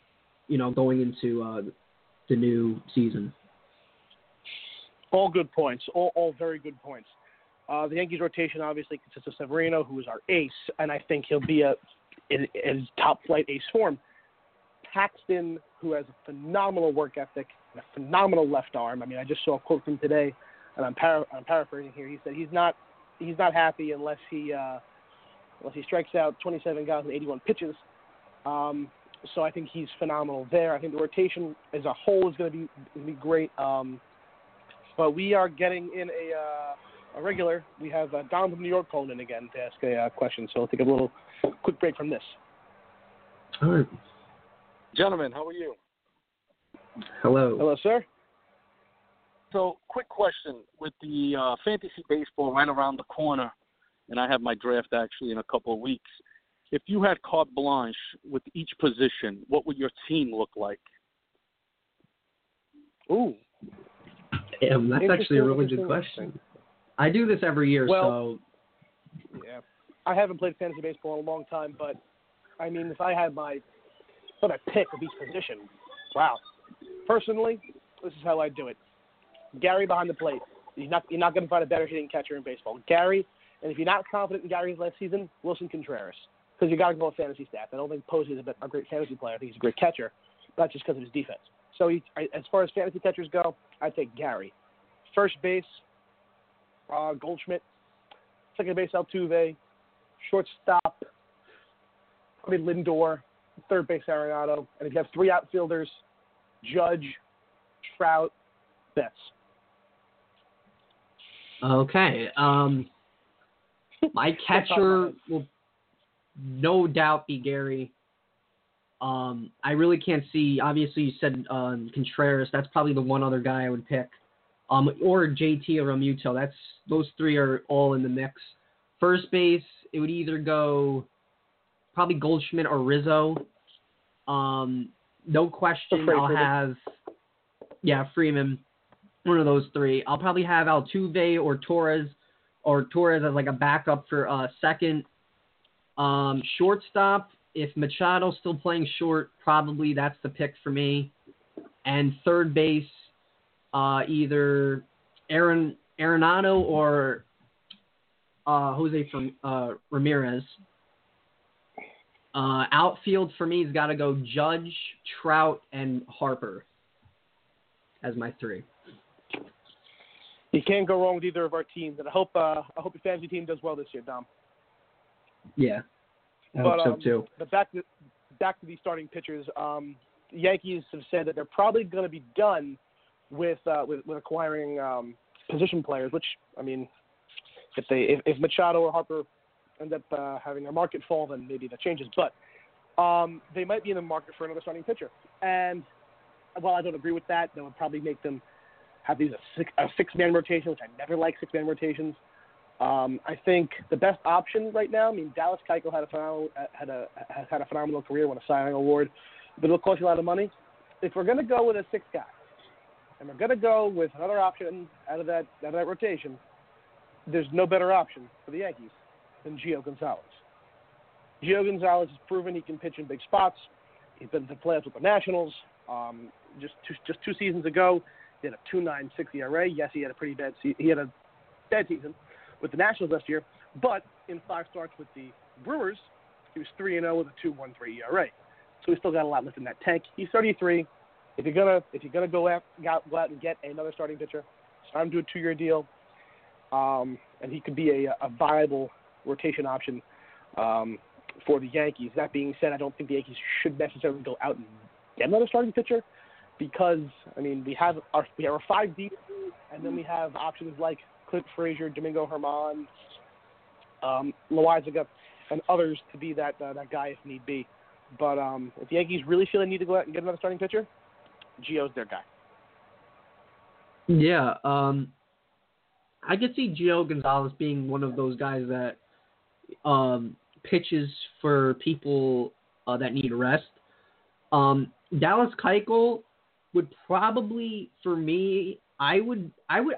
going into the new season. All good points. All very good points. The Yankees rotation obviously consists of Severino, who is our ace, and I think he'll be in top-flight ace form. Paxton, who has a phenomenal work ethic and a phenomenal left arm. I mean, I just saw a quote from today, and I'm paraphrasing here. He said he's not happy unless he strikes out 27 guys in 81 pitches. So I think he's phenomenal there. I think the rotation as a whole is going to be great. But we are getting in a regular. We have Don from New York calling in again to ask a question. So I'll take a little quick break from this. All right. Gentlemen, how are you? Hello. Hello, sir. So quick question. With the fantasy baseball right around the corner, and I have my draft actually in a couple of weeks, if you had carte blanche with each position, what would your team look like? Ooh. Damn, that's actually a really good question. I do this every year, so. Yeah. I haven't played fantasy baseball in a long time, but, I mean, if I had my pick of each position, wow. Personally, this is how I do it. Gary behind the plate. You're not going to find a better hitting catcher in baseball. Gary, and if you're not confident in Gary's last season, Wilson Contreras. Because you got to go with fantasy stats. I don't think Posey is a great fantasy player. I think he's a great catcher, but that's just because of his defense. So as far as fantasy catchers go, I take Gary. First base, Goldschmidt. Second base, Altuve. Shortstop, probably Lindor. Third base, Arenado. And if you have 3 outfielders, Judge, Trout, Betts. Okay. My catcher will no doubt be Gary. I really can't see. Obviously, you said Contreras. That's probably the one other guy I would pick. Or JT or Ramuto. Those three are all in the mix. First base, it would either go probably Goldschmidt or Rizzo. No question, I'll have Freeman. One of those three. I'll probably have Altuve or Torres as like a backup for second. Shortstop, if Machado's still playing short, probably that's the pick for me. And third base, either Arenado or Jose Ramirez. Outfield for me has got to go Judge, Trout, and Harper as my three. You can't go wrong with either of our teams, and I hope your fantasy team does well this year, Dom. Yeah, I hope so too. But back to the starting pitchers, the Yankees have said that they're probably going to be done with acquiring position players. Which, I mean, if Machado or Harper end up having their market fall, then maybe that changes. But they might be in the market for another starting pitcher. And while I don't agree with that, that would probably make them have these a six-man rotation, which I never like six-man rotations. I think the best option right now, I mean, Dallas Keuchel has had a phenomenal career, won a Cy Young Award, but it'll cost you a lot of money. If we're going to go with a six guy, and we're going to go with another option out of that rotation, there's no better option for the Yankees than Gio Gonzalez. Gio Gonzalez has proven he can pitch in big spots. He's been to playoffs with the Nationals. Just two seasons ago, he had a 2.96 ERA. Yes, he had a pretty bad season with the Nationals last year, but in 5 starts with the Brewers, he was 3-0 with a 2.13 ERA. So he's still got a lot left in that tank. He's 33. If you're gonna go out and get another starting pitcher, sign him to a 2-year deal, and he could be a viable rotation option for the Yankees. That being said, I don't think the Yankees should necessarily go out and get another starting pitcher, because, I mean, we have our 5 deep, and then we have options like Clint Frazier, Domingo Germán, Loaizaga, and others to be that guy if need be. But if the Yankees really feel they need to go out and get another starting pitcher, Gio's their guy. Yeah, I could see Gio Gonzalez being one of those guys that pitches for people that need rest. Dallas Keuchel would probably, for me, I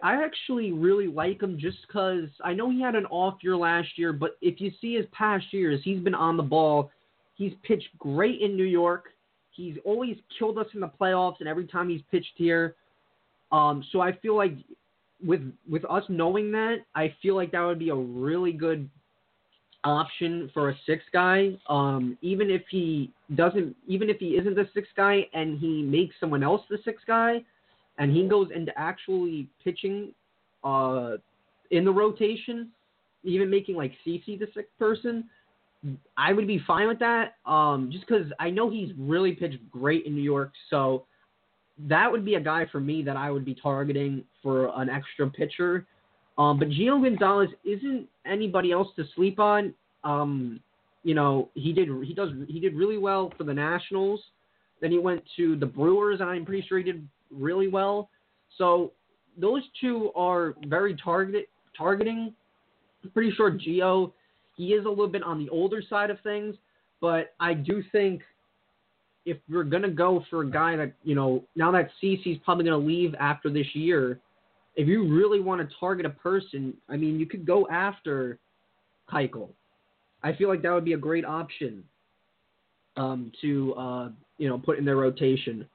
actually really like him just because I know he had an off year last year, but if you see his past years, he's been on the ball. He's pitched great in New York. He's always killed us in the playoffs, and every time he's pitched here. So I feel like with us knowing that, I feel like that would be a really good option for a sixth guy. Even if he isn't the sixth guy and he makes someone else the sixth guy, and he goes into actually pitching in the rotation, even making like CeCe the sixth person, I would be fine with that. Just because I know he's really pitched great in New York, so that would be a guy for me that I would be targeting for an extra pitcher. But Gio Gonzalez isn't anybody else to sleep on. He did really well for the Nationals. Then he went to the Brewers, and I'm pretty sure he did really well. So those two are very targeting. I'm pretty sure Gio, he is a little bit on the older side of things, but I do think if we're going to go for a guy that, you know, now that CeCe's probably going to leave after this year, if you really want to target a person, I mean, you could go after Keuchel. I feel like that would be a great option to put in their rotation.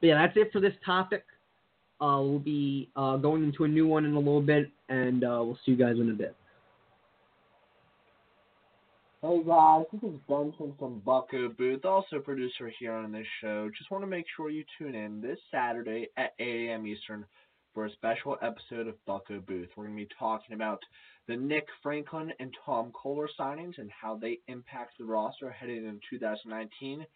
But yeah, that's it for this topic. We'll be going into a new one in a little bit, and we'll see you guys in a bit. Hey guys, this is Benson from Bucko Booth, also producer here on this show. Just want to make sure you tune in this Saturday at 8 a.m. Eastern for a special episode of Bucko Booth. We're going to be talking about the Nick Franklin and Tom Kohler signings and how they impact the roster headed into 2019,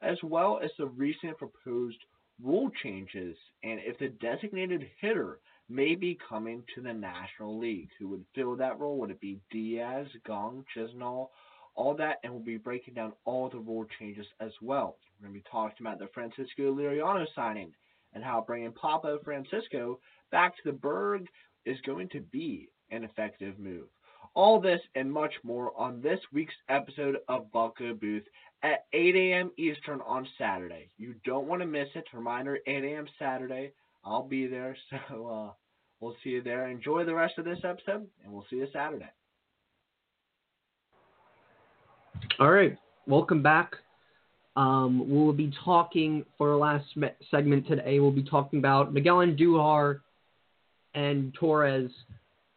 as well as the recent proposed rule changes and if the designated hitter maybe coming to the National League. Who would fill that role? Would it be Diaz, Gong, Chisnall, all that? And we'll be breaking down all the rule changes as well. We're going to be talking about the Francisco Liriano signing and how bringing Papa Francisco back to the Berg is going to be an effective move. All this and much more on this week's episode of Bucko Booth at 8 a.m. Eastern on Saturday. You don't want to miss it. Reminder, 8 a.m. Saturday. I'll be there, so we'll see you there. Enjoy the rest of this episode, and we'll see you Saturday. All right, welcome back. We'll be talking for our last segment today. We'll be talking about Miguel Andujar and Torres'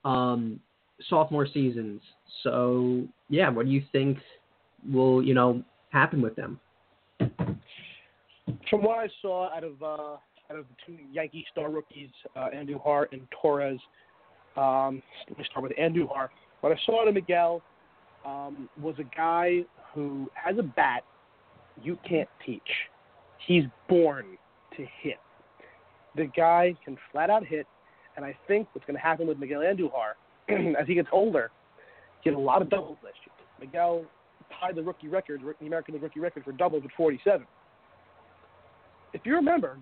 sophomore seasons. So, yeah, what do you think will, you know, happen with them? From what I saw out of the two Yankee star rookies, Andujar and Torres, let me start with Andujar. What I saw to Miguel was a guy who has a bat you can't teach. He's born to hit. The guy can flat out hit, and I think what's going to happen with Miguel Andujar as he gets older, get a lot of doubles last year. Miguel tied the rookie record, the American League rookie record for doubles with 47. If you remember,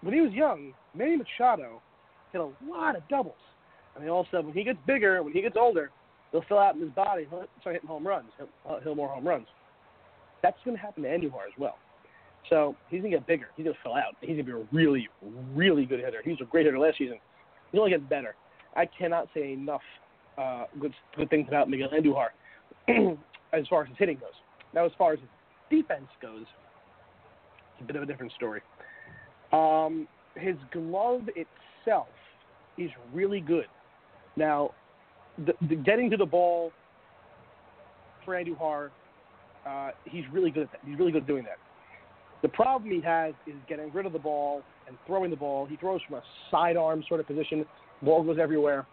when he was young, Manny Machado hit a lot of doubles. And they all said when he gets bigger, when he gets older, he'll fill out in his body, he'll start hitting home runs, he'll more home runs. That's going to happen to Andujar as well. So he's going to get bigger. He's going to fill out. He's going to be a really, really good hitter. He was a great hitter last season. He's only getting better. I cannot say enough good things about Miguel Andujar as far as his hitting goes. Now, as far as his defense goes, it's a bit of a different story. His glove itself is really good. Now, the getting to the ball for Andujar, he's really good at that. He's really good at doing that. The problem he has is getting rid of the ball and throwing the ball. He throws from a sidearm sort of position. Ball goes everywhere.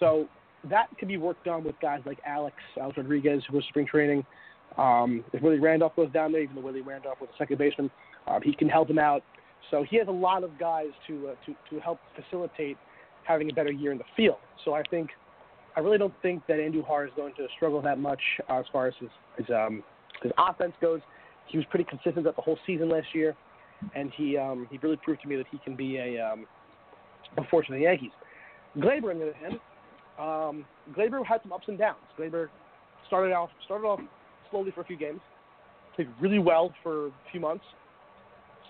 So that could be worked on with guys like Alex Rodriguez, who goes to spring training. If Willie Randolph goes down there, even though Willie Randolph was a second baseman, he can help him out. So he has a lot of guys to help facilitate having a better year in the field. So I really don't think that Andujar is going to struggle that much as far as his offense goes. He was pretty consistent throughout the whole season last year, and he really proved to me that he can be a force for the Yankees. Gleyber, on the other hand, Gleyber had some ups and downs. Gleyber started off slowly for a few games, played really well for a few months,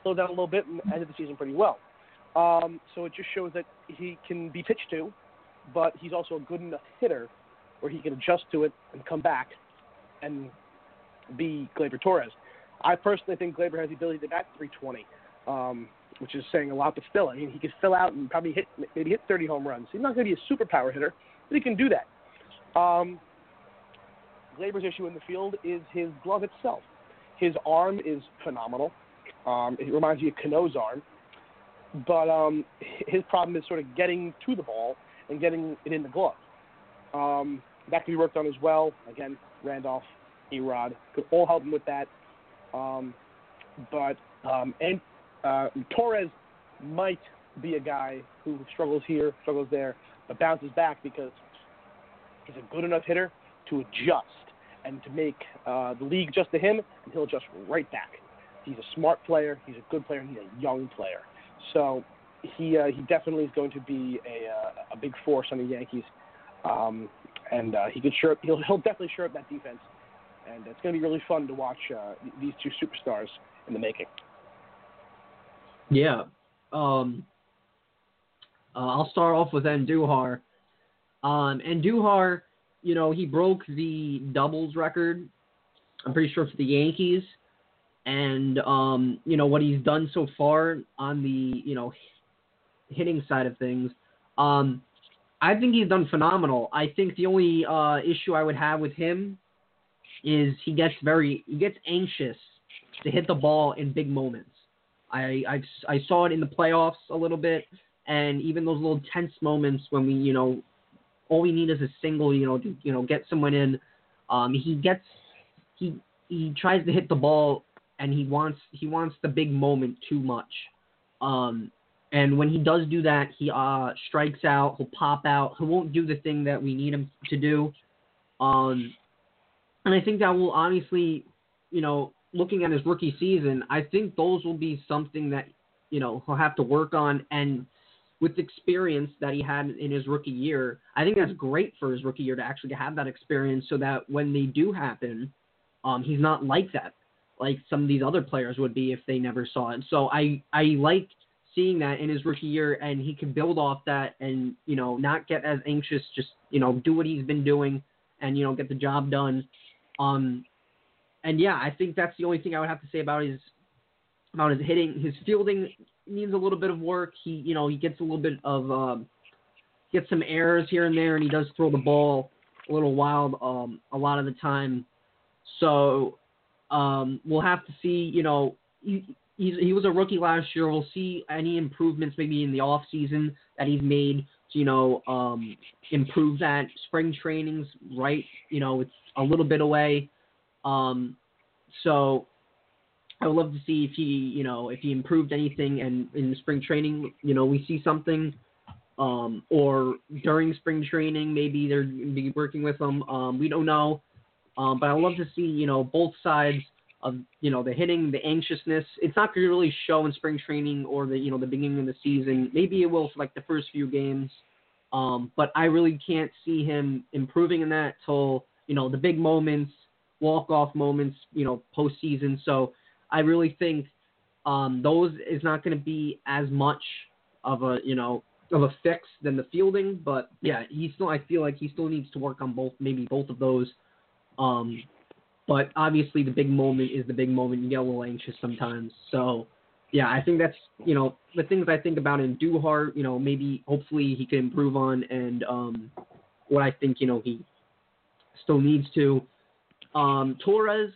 slowed down a little bit, and ended the season pretty well. So it just shows that he can be pitched to, but he's also a good enough hitter where he can adjust to it and come back and be Gleyber Torres. I personally think Gleyber has the ability to bat 320, which is saying a lot, but still, I mean, he could fill out and probably hit 30 home runs. He's not going to be a superpower hitter, but he can do that. Gleyber's issue in the field is his glove itself. His arm is phenomenal. It reminds you of Cano's arm. But his problem is sort of getting to the ball and getting it in the glove. That can be worked on as well. Again, Randolph, Erod could all help him with that. Torres might be a guy who struggles here, struggles there, but bounces back because he's a good enough hitter to adjust and to make the league adjust to him, and he'll adjust right back. He's a smart player, he's a good player, and he's a young player. So he definitely is going to be a big force on the Yankees, and he'll definitely shore up that defense. And it's going to be really fun to watch these two superstars in the making. Yeah. I'll start off with Andujar. Andujar, you know, he broke the doubles record, I'm pretty sure, for the Yankees. And, you know, what he's done so far on the, you know, hitting side of things, I think he's done phenomenal. I think the only issue I would have with him is he gets anxious to hit the ball in big moments. I saw it in the playoffs a little bit, and even those little tense moments when we, you know, all we need is a single, you know, to, you know, get someone in. He tries to hit the ball, and he wants the big moment too much. And when he does do that, he strikes out, he'll pop out, he won't do the thing that we need him to do. And I think that will honestly, you know, looking at his rookie season, I think those will be something that, you know, he'll have to work on. And with the experience that he had in his rookie year, I think that's great for his rookie year to actually have that experience so that when they do happen, he's not like that, like some of these other players would be if they never saw it. So I like seeing that in his rookie year, and he can build off that and, you know, not get as anxious, just, you know, do what he's been doing and, you know, get the job done. And yeah, I think that's the only thing I would have to say about his hitting. His fielding needs a little bit of work. He, you know, he gets a little bit of, gets some errors here and there, and he does throw the ball a little wild, a lot of the time. So, we'll have to see, you know, he was a rookie last year. We'll see any improvements maybe in the off season that he's made to, you know, improve that. Spring training's right. You know, it's a little bit away. So I would love to see if he, you know, if he improved anything and in spring training, you know, we see something, or during spring training, maybe they're gonna be working with him. We don't know. But I love to see, you know, both sides of, you know, the hitting, the anxiousness. It's not going to really show in spring training or the, you know, the beginning of the season. Maybe it will for like the first few games. But I really can't see him improving in that till, you know, the big moments, walk-off moments, you know, postseason. So I really think those is not going to be as much of a, you know, of a fix than the fielding. But yeah, he still, I feel like he still needs to work on both, maybe both of those. But obviously the big moment is the big moment. You get a little anxious sometimes. So yeah, I think that's, you know, the things I think about in Andujar, you know, maybe hopefully he can improve on, and what I think, you know, he still needs to. Torres,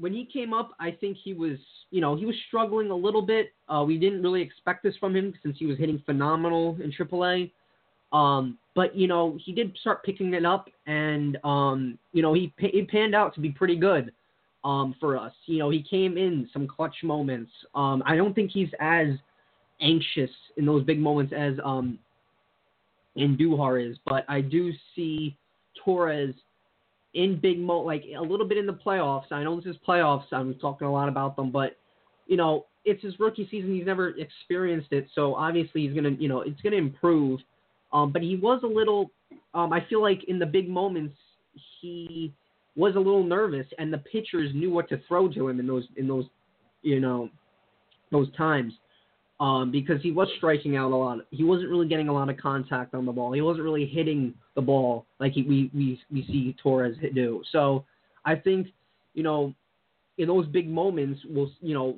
when he came up, I think he was, you know, he was struggling a little bit. We didn't really expect this from him since he was hitting phenomenal in AAA. But, you know, he did start picking it up, and, you know, it panned out to be pretty good for us. You know, he came in some clutch moments. I don't think he's as anxious in those big moments as Andujar is, but I do see Torres in big like a little bit in the playoffs. I know this is playoffs. I'm talking a lot about them, but, you know, it's his rookie season. He's never experienced it, so obviously he's going to, you know, it's going to improve. But he was a little, I feel like in the big moments, he was a little nervous, and the pitchers knew what to throw to him in those, you know, those times, because he was striking out a lot. He wasn't really getting a lot of contact on the ball. He wasn't really hitting the ball like we see Torres do. So I think, you know, in those big moments, we'll, you know,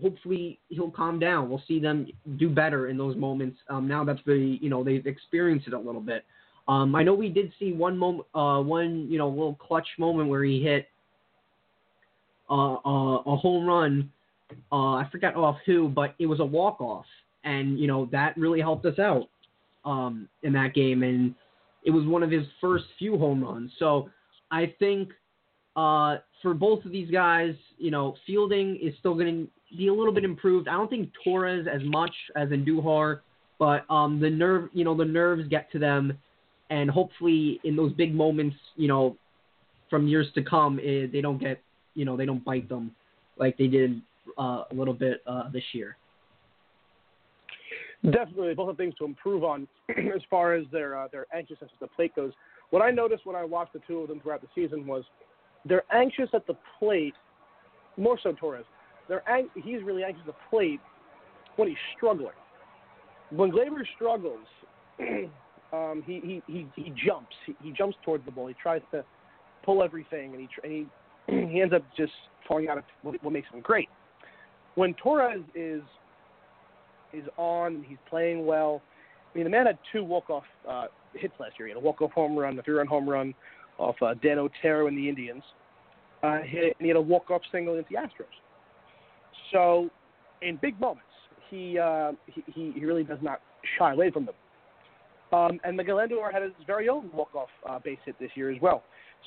hopefully he'll calm down. We'll see them do better in those moments. Now that you know, they've experienced it a little bit. I know we did see one moment, you know, little clutch moment where he hit a home run. I forgot off who, but it was a walk off, and you know that really helped us out in that game. And it was one of his first few home runs. So I think for both of these guys, you know, fielding is still going to be a little bit improved. I don't think Torres as much as Andujar, but the nerves get to them, and hopefully in those big moments, you know, from years to come, they don't get, you know, they don't bite them like they did a little bit this year. Definitely, both have things to improve on as far as their anxiousness at the plate goes. What I noticed when I watched the two of them throughout the season was they're anxious at the plate, more so Torres. He's really anxious to play when he's struggling. When Gleyber struggles, he jumps. He jumps towards the ball. He tries to pull everything, and he ends up just falling out of what makes him great. When Torres is on and he's playing well, I mean, the man had two walk-off hits last year. He had a walk-off home run, a three-run home run off Dan Otero and the Indians. And he had a walk-off single against the Astros. So, in big moments, he really does not shy away from them. And Miguel Andujar had his very own walk-off base hit this year as well.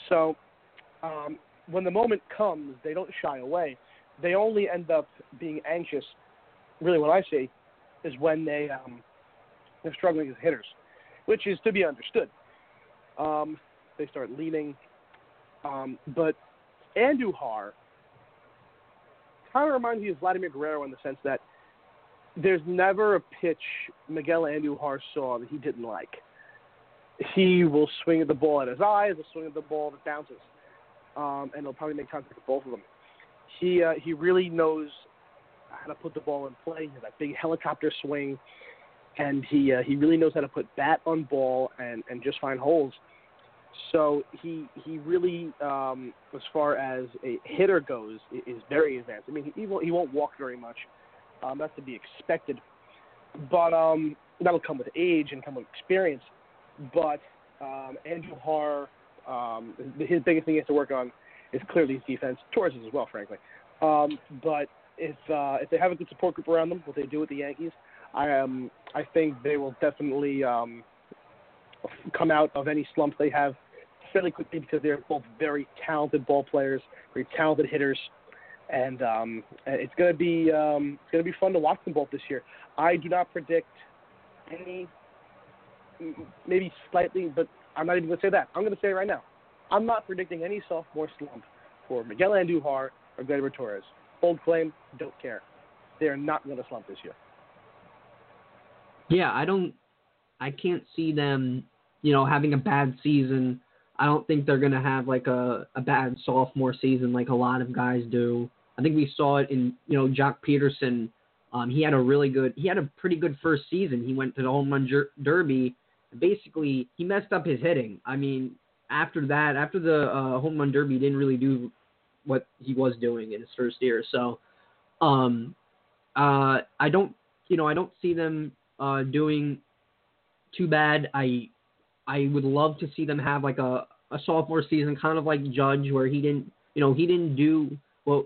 So, when the moment comes, they don't shy away. They only end up being anxious, really what I see, is when they're struggling as hitters, which is to be understood. They start leaning. But Andujar kind of reminds me of Vladimir Guerrero in the sense that there's never a pitch Miguel Andujar saw that he didn't like. He will swing at the ball at his eyes, he'll swing at the ball that bounces, and he'll probably make contact with both of them. He really knows how to put the ball in play. He has that big helicopter swing, and he really knows how to put bat on ball and just find holes. So he really, as far as a hitter goes, is very advanced. I mean, he won't walk very much. That's to be expected. But that'll come with age and come with experience. But Andujar, his biggest thing he has to work on is clearly his defense. Torres as well, frankly. But if they have a good support group around them, what they do with the Yankees, I think they will definitely come out of any slumps they have fairly quickly because they're both very talented ball players, very talented hitters, and it's gonna be fun to watch them both this year. I do not predict any, maybe slightly, but I'm not even gonna say that. I'm gonna say it right now. I'm not predicting any sophomore slump for Miguel Andujar or Gleyber Torres. Bold claim, don't care. They are not gonna slump this year. Yeah, I can't see them, having a bad season. I don't think they're going to have like a bad sophomore season like a lot of guys do. I think we saw it in, Jock Peterson. He had a pretty good first season. He went to the home run derby. Basically, he messed up his hitting. I mean, after the home run derby, he didn't really do what he was doing in his first year. So I don't see them doing too bad. I would love to see them have like a sophomore season, kind of like Judge, where he didn't do what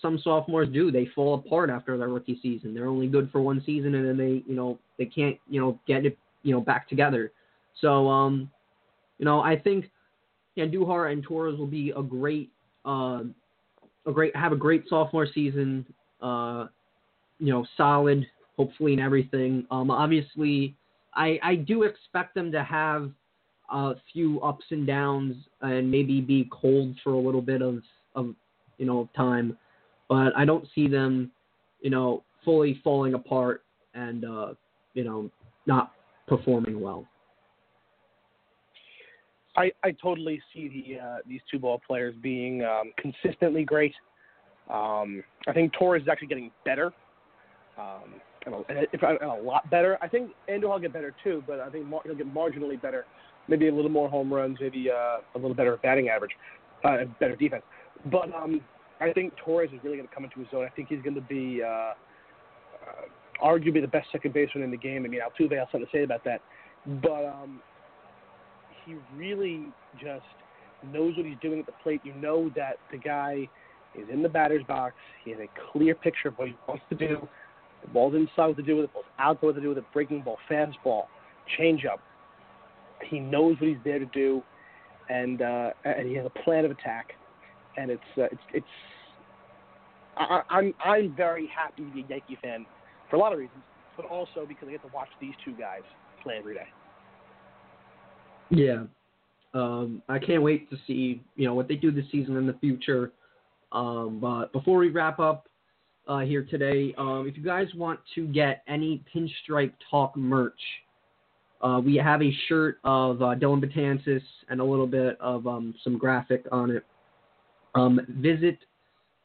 some sophomores do. They fall apart after their rookie season. They're only good for one season, and then they can't get it back together. So I think Andujar and Torres will be a great sophomore season. Solid, hopefully, in everything. Obviously. I do expect them to have a few ups and downs and maybe be cold for a little bit of time, but I don't see them, fully falling apart and, not performing well. I totally see these two ball players being consistently great. I think Torres is actually getting better. And a lot better. I think Andujar will get better too, but I think he'll get marginally better. Maybe a little more home runs, maybe a little better batting average, better defense. But I think Torres is really going to come into his zone. I think he's going to be arguably the best second baseman in the game. I mean, Altuve has something to say about that. But he really just knows what he's doing at the plate. You know that the guy is in the batter's box. He has a clear picture of what he wants to do. The ball's inside what to do with it, ball's outside what to do with it, breaking ball, fastball, changeup. He knows what he's there to do, and he has a plan of attack. And it's. I'm very happy to be a Yankee fan for a lot of reasons, but also because I get to watch these two guys play every day. Yeah, I can't wait to see what they do this season in the future. But before we wrap up. Here today. If you guys want to get any Pinstripe Talk merch, we have a shirt of Dylan Betances and a little bit of some graphic on it. Visit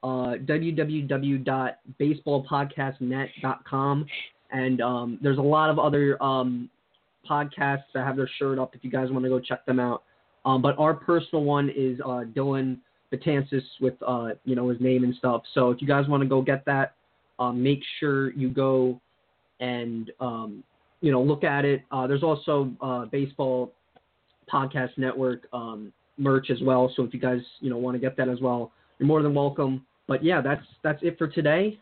www.baseballpodcastnet.com, and there's a lot of other podcasts that have their shirt up if you guys want to go check them out. But our personal one is Dylan Betances with, his name and stuff. So if you guys want to go get that, make sure you go and, look at it. There's also Baseball Podcast Network merch as well. So if you guys, want to get that as well, you're more than welcome. But, yeah, that's it for today.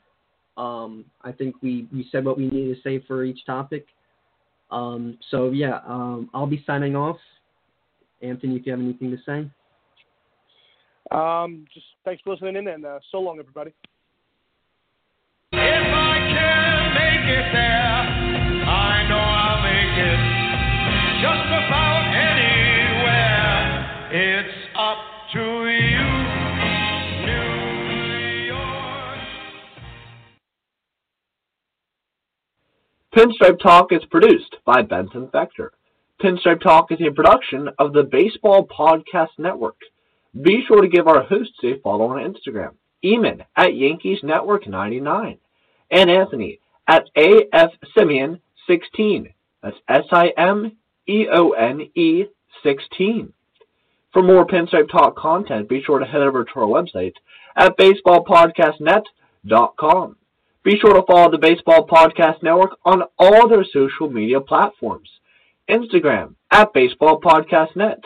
I think we said what we needed to say for each topic. I'll be signing off. Anthony, if you have anything to say. Just thanks for listening in, and so long, everybody. If I can make it Pinstripe Talk is produced by Benson Vector. Pinstripe Talk is a production of the Baseball Podcast Network. Be sure to give our hosts a follow on Instagram, Eamon at YankeesNetwork99, and Anthony at AFSimeon16. That's SIMEONE 16. For more Pinstripe Talk content, be sure to head over to our website at baseballpodcastnet.com. Be sure to follow the Baseball Podcast Network on all their social media platforms. Instagram at Baseball Podcast Net.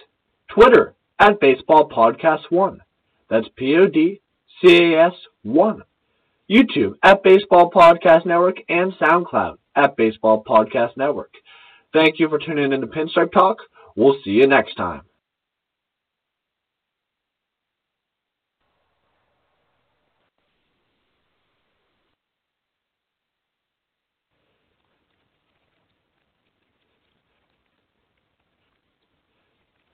Twitter at Baseball Podcast One. That's PODCAS1. YouTube at Baseball Podcast Network and SoundCloud at Baseball Podcast Network. Thank you for tuning in to Pinstripe Talk. We'll see you next time.